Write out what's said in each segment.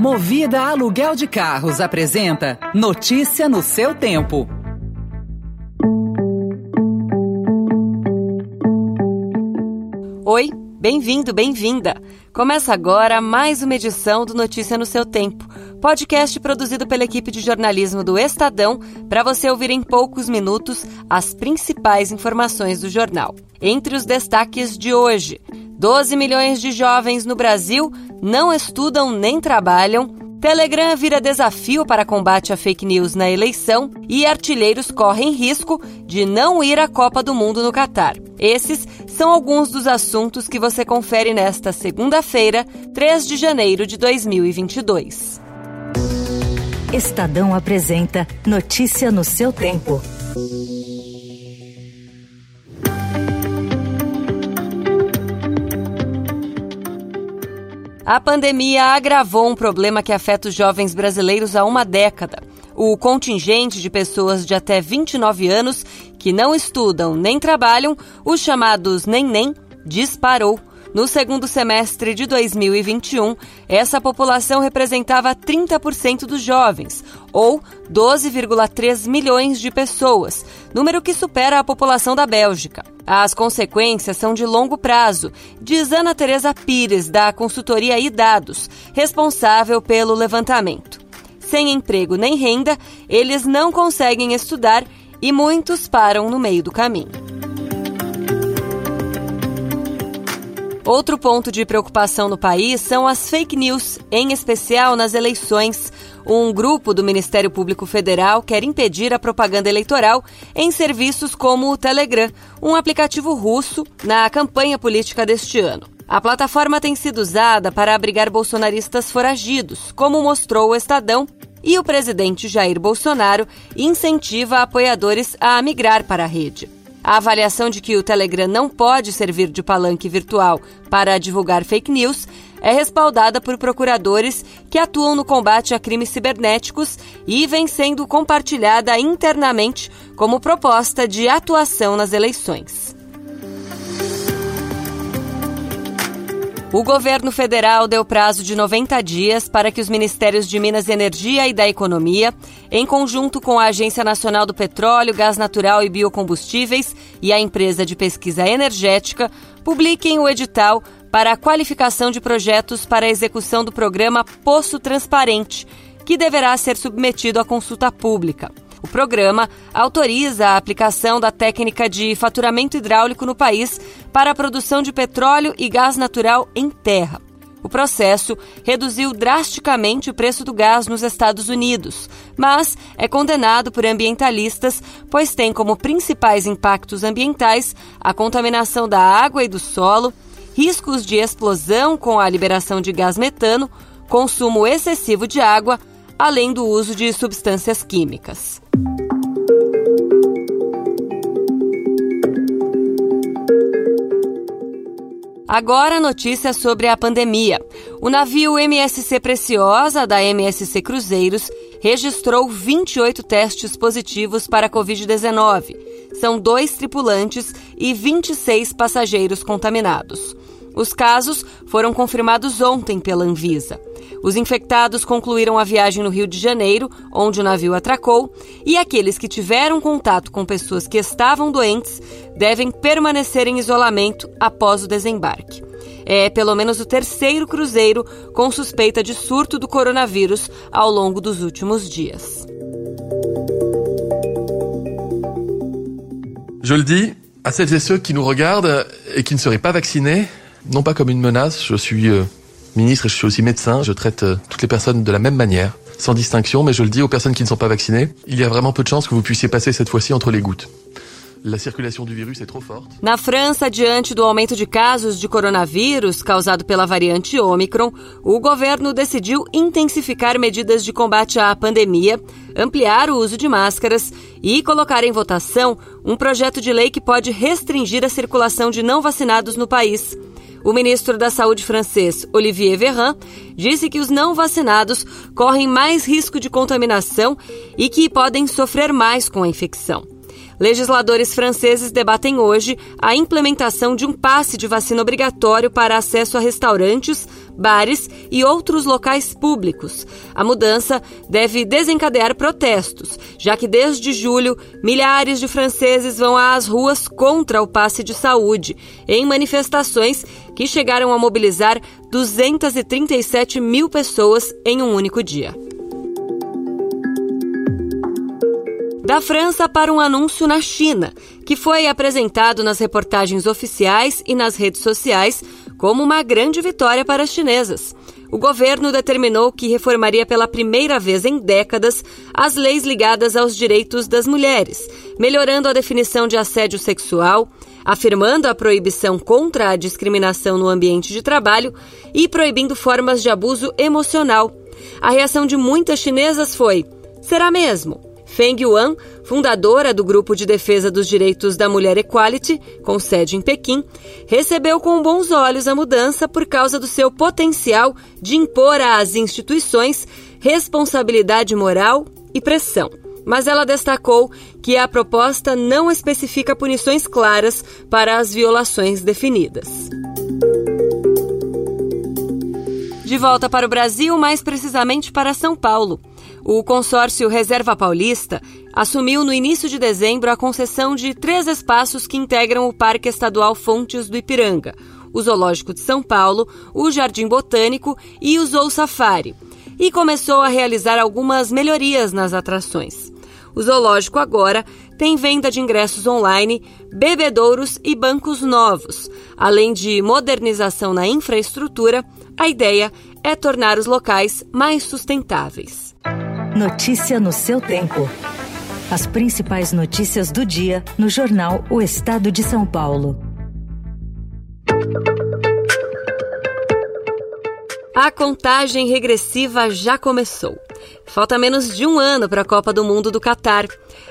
Movida Aluguel de Carros apresenta Notícia no seu tempo. Oi, bem-vindo, bem-vinda. Começa agora mais uma edição do Notícia no seu tempo, podcast produzido pela equipe de jornalismo do Estadão para você ouvir em poucos minutos as principais informações do jornal. Entre os destaques de hoje: 12 milhões de jovens no Brasil não estudam nem trabalham, Telegram vira desafio para combate a fake news na eleição e artilheiros correm risco de não ir à Copa do Mundo no Catar. Esses são alguns dos assuntos que você confere nesta segunda-feira, 3 de janeiro de 2022. Estadão apresenta Notícia no seu tempo. A pandemia agravou um problema que afeta os jovens brasileiros há uma década. O contingente de pessoas de até 29 anos que não estudam nem trabalham, os chamados neném, disparou. No segundo semestre de 2021, essa população representava 30% dos jovens, ou 12,3 milhões de pessoas, número que supera a população da Bélgica. As consequências são de longo prazo, diz Ana Tereza Pires, da consultoria IDADOS, responsável pelo levantamento. Sem emprego nem renda, eles não conseguem estudar e muitos param no meio do caminho. Outro ponto de preocupação no país são as fake news, em especial nas eleições. Um grupo do Ministério Público Federal quer impedir a propaganda eleitoral em serviços como o Telegram, um aplicativo russo, na campanha política deste ano. A plataforma tem sido usada para abrigar bolsonaristas foragidos, como mostrou o Estadão, e o presidente Jair Bolsonaro incentiva apoiadores a migrar para a rede. A avaliação de que o Telegram não pode servir de palanque virtual para divulgar fake news é respaldada por procuradores que atuam no combate a crimes cibernéticos e vem sendo compartilhada internamente como proposta de atuação nas eleições. O governo federal deu prazo de 90 dias para que os ministérios de Minas e Energia e da Economia, em conjunto com a Agência Nacional do Petróleo, Gás Natural e Biocombustíveis e a Empresa de Pesquisa Energética, publiquem o edital para a qualificação de projetos para a execução do programa Poço Transparente, que deverá ser submetido à consulta pública. O programa autoriza a aplicação da técnica de faturamento hidráulico no país para a produção de petróleo e gás natural em terra. O processo reduziu drasticamente o preço do gás nos Estados Unidos, mas é condenado por ambientalistas, pois tem como principais impactos ambientais a contaminação da água e do solo, riscos de explosão com a liberação de gás metano, consumo excessivo de água, além do uso de substâncias químicas. Agora, notícia sobre a pandemia. O navio MSC Preciosa, da MSC Cruzeiros, registrou 28 testes positivos para a Covid-19. São 2 tripulantes e 26 passageiros contaminados. Os casos foram confirmados ontem pela Anvisa. Os infectados concluíram a viagem no Rio de Janeiro, onde o navio atracou, e aqueles que tiveram contato com pessoas que estavam doentes devem permanecer em isolamento após o desembarque. É pelo menos o 3º cruzeiro com suspeita de surto do coronavírus ao longo dos últimos dias. Je le dis, à celles et ceux qui nous regardent et qui ne seraient pas vaccinés, non pas comme une menace, je suis ministre et je suis aussi médecin, je traite toutes les personnes de la même manière, sans distinction, mais je le dis aux personnes qui ne sont pas vaccinées, il y a vraiment peu de chances que vous puissiez passer cette fois-ci entre les gouttes. La circulation du virus est trop forte. Na França, diante do aumento de casos de coronavírus causado pela variante Ômicron, o governo decidiu intensificar medidas de combate à pandemia, ampliar o uso de máscaras e colocar em votação um projeto de lei que pode restringir a circulação de não vacinados no país. O ministro da Saúde francês, Olivier Véran, disse que os não vacinados correm mais risco de contaminação e que podem sofrer mais com a infecção. Legisladores franceses debatem hoje a implementação de um passe de vacina obrigatório para acesso a restaurantes, bares e outros locais públicos. A mudança deve desencadear protestos, já que desde julho, milhares de franceses vão às ruas contra o passe de saúde, em manifestações que chegaram a mobilizar 237 mil pessoas em um único dia. Da França para um anúncio na China, que foi apresentado nas reportagens oficiais e nas redes sociais como uma grande vitória para as chinesas. O governo determinou que reformaria pela primeira vez em décadas as leis ligadas aos direitos das mulheres, melhorando a definição de assédio sexual, afirmando a proibição contra a discriminação no ambiente de trabalho e proibindo formas de abuso emocional. A reação de muitas chinesas foi: será mesmo? Feng Yuan, fundadora do Grupo de Defesa dos Direitos da Mulher Equality, com sede em Pequim, recebeu com bons olhos a mudança por causa do seu potencial de impor às instituições responsabilidade moral e pressão. Mas ela destacou que a proposta não especifica punições claras para as violações definidas. De volta para o Brasil, mais precisamente para São Paulo. O consórcio Reserva Paulista assumiu no início de dezembro a concessão de 3 espaços que integram o Parque Estadual Fontes do Ipiranga, o Zoológico de São Paulo, o Jardim Botânico e o Zoo Safari, e começou a realizar algumas melhorias nas atrações. O zoológico agora tem venda de ingressos online, bebedouros e bancos novos. Além de modernização na infraestrutura, a ideia é tornar os locais mais sustentáveis. Notícia no seu tempo. As principais notícias do dia no jornal O Estado de São Paulo. A contagem regressiva já começou. Falta menos de um ano para a Copa do Mundo do Catar.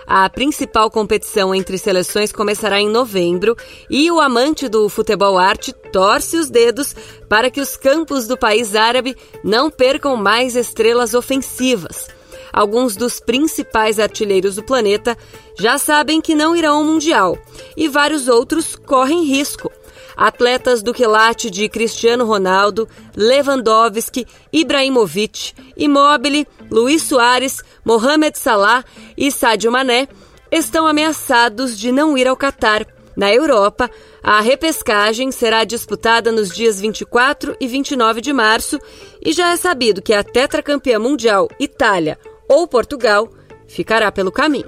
A principal competição entre seleções começará em novembro e o amante do futebol arte torce os dedos para que os campos do país árabe não percam mais estrelas ofensivas. Alguns dos principais artilheiros do planeta já sabem que não irão ao Mundial e vários outros correm risco. Atletas do quilate de Cristiano Ronaldo, Lewandowski, Ibrahimovic, Immobile, Luis Suárez, Mohamed Salah e Sadio Mané estão ameaçados de não ir ao Catar. Na Europa, a repescagem será disputada nos dias 24 e 29 de março e já é sabido que a tetracampeã mundial Itália ou Portugal ficará pelo caminho.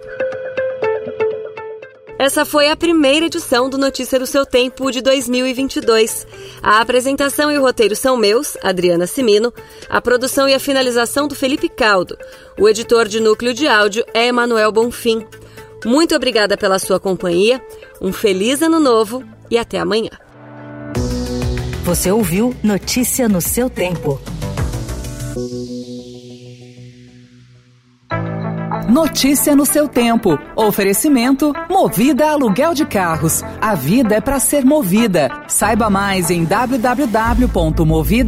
Essa foi a primeira edição do Notícia do Seu Tempo de 2022. A apresentação e o roteiro são meus, Adriana Cimino, a produção e a finalização do Felipe Caldo. O editor de núcleo de áudio é Emanuel Bonfim. Muito obrigada pela sua companhia, um feliz ano novo e até amanhã. Você ouviu Notícia no Seu Tempo. Notícia no seu tempo. Oferecimento Movida Aluguel de Carros. A vida é para ser movida. Saiba mais em www.movida.com.br.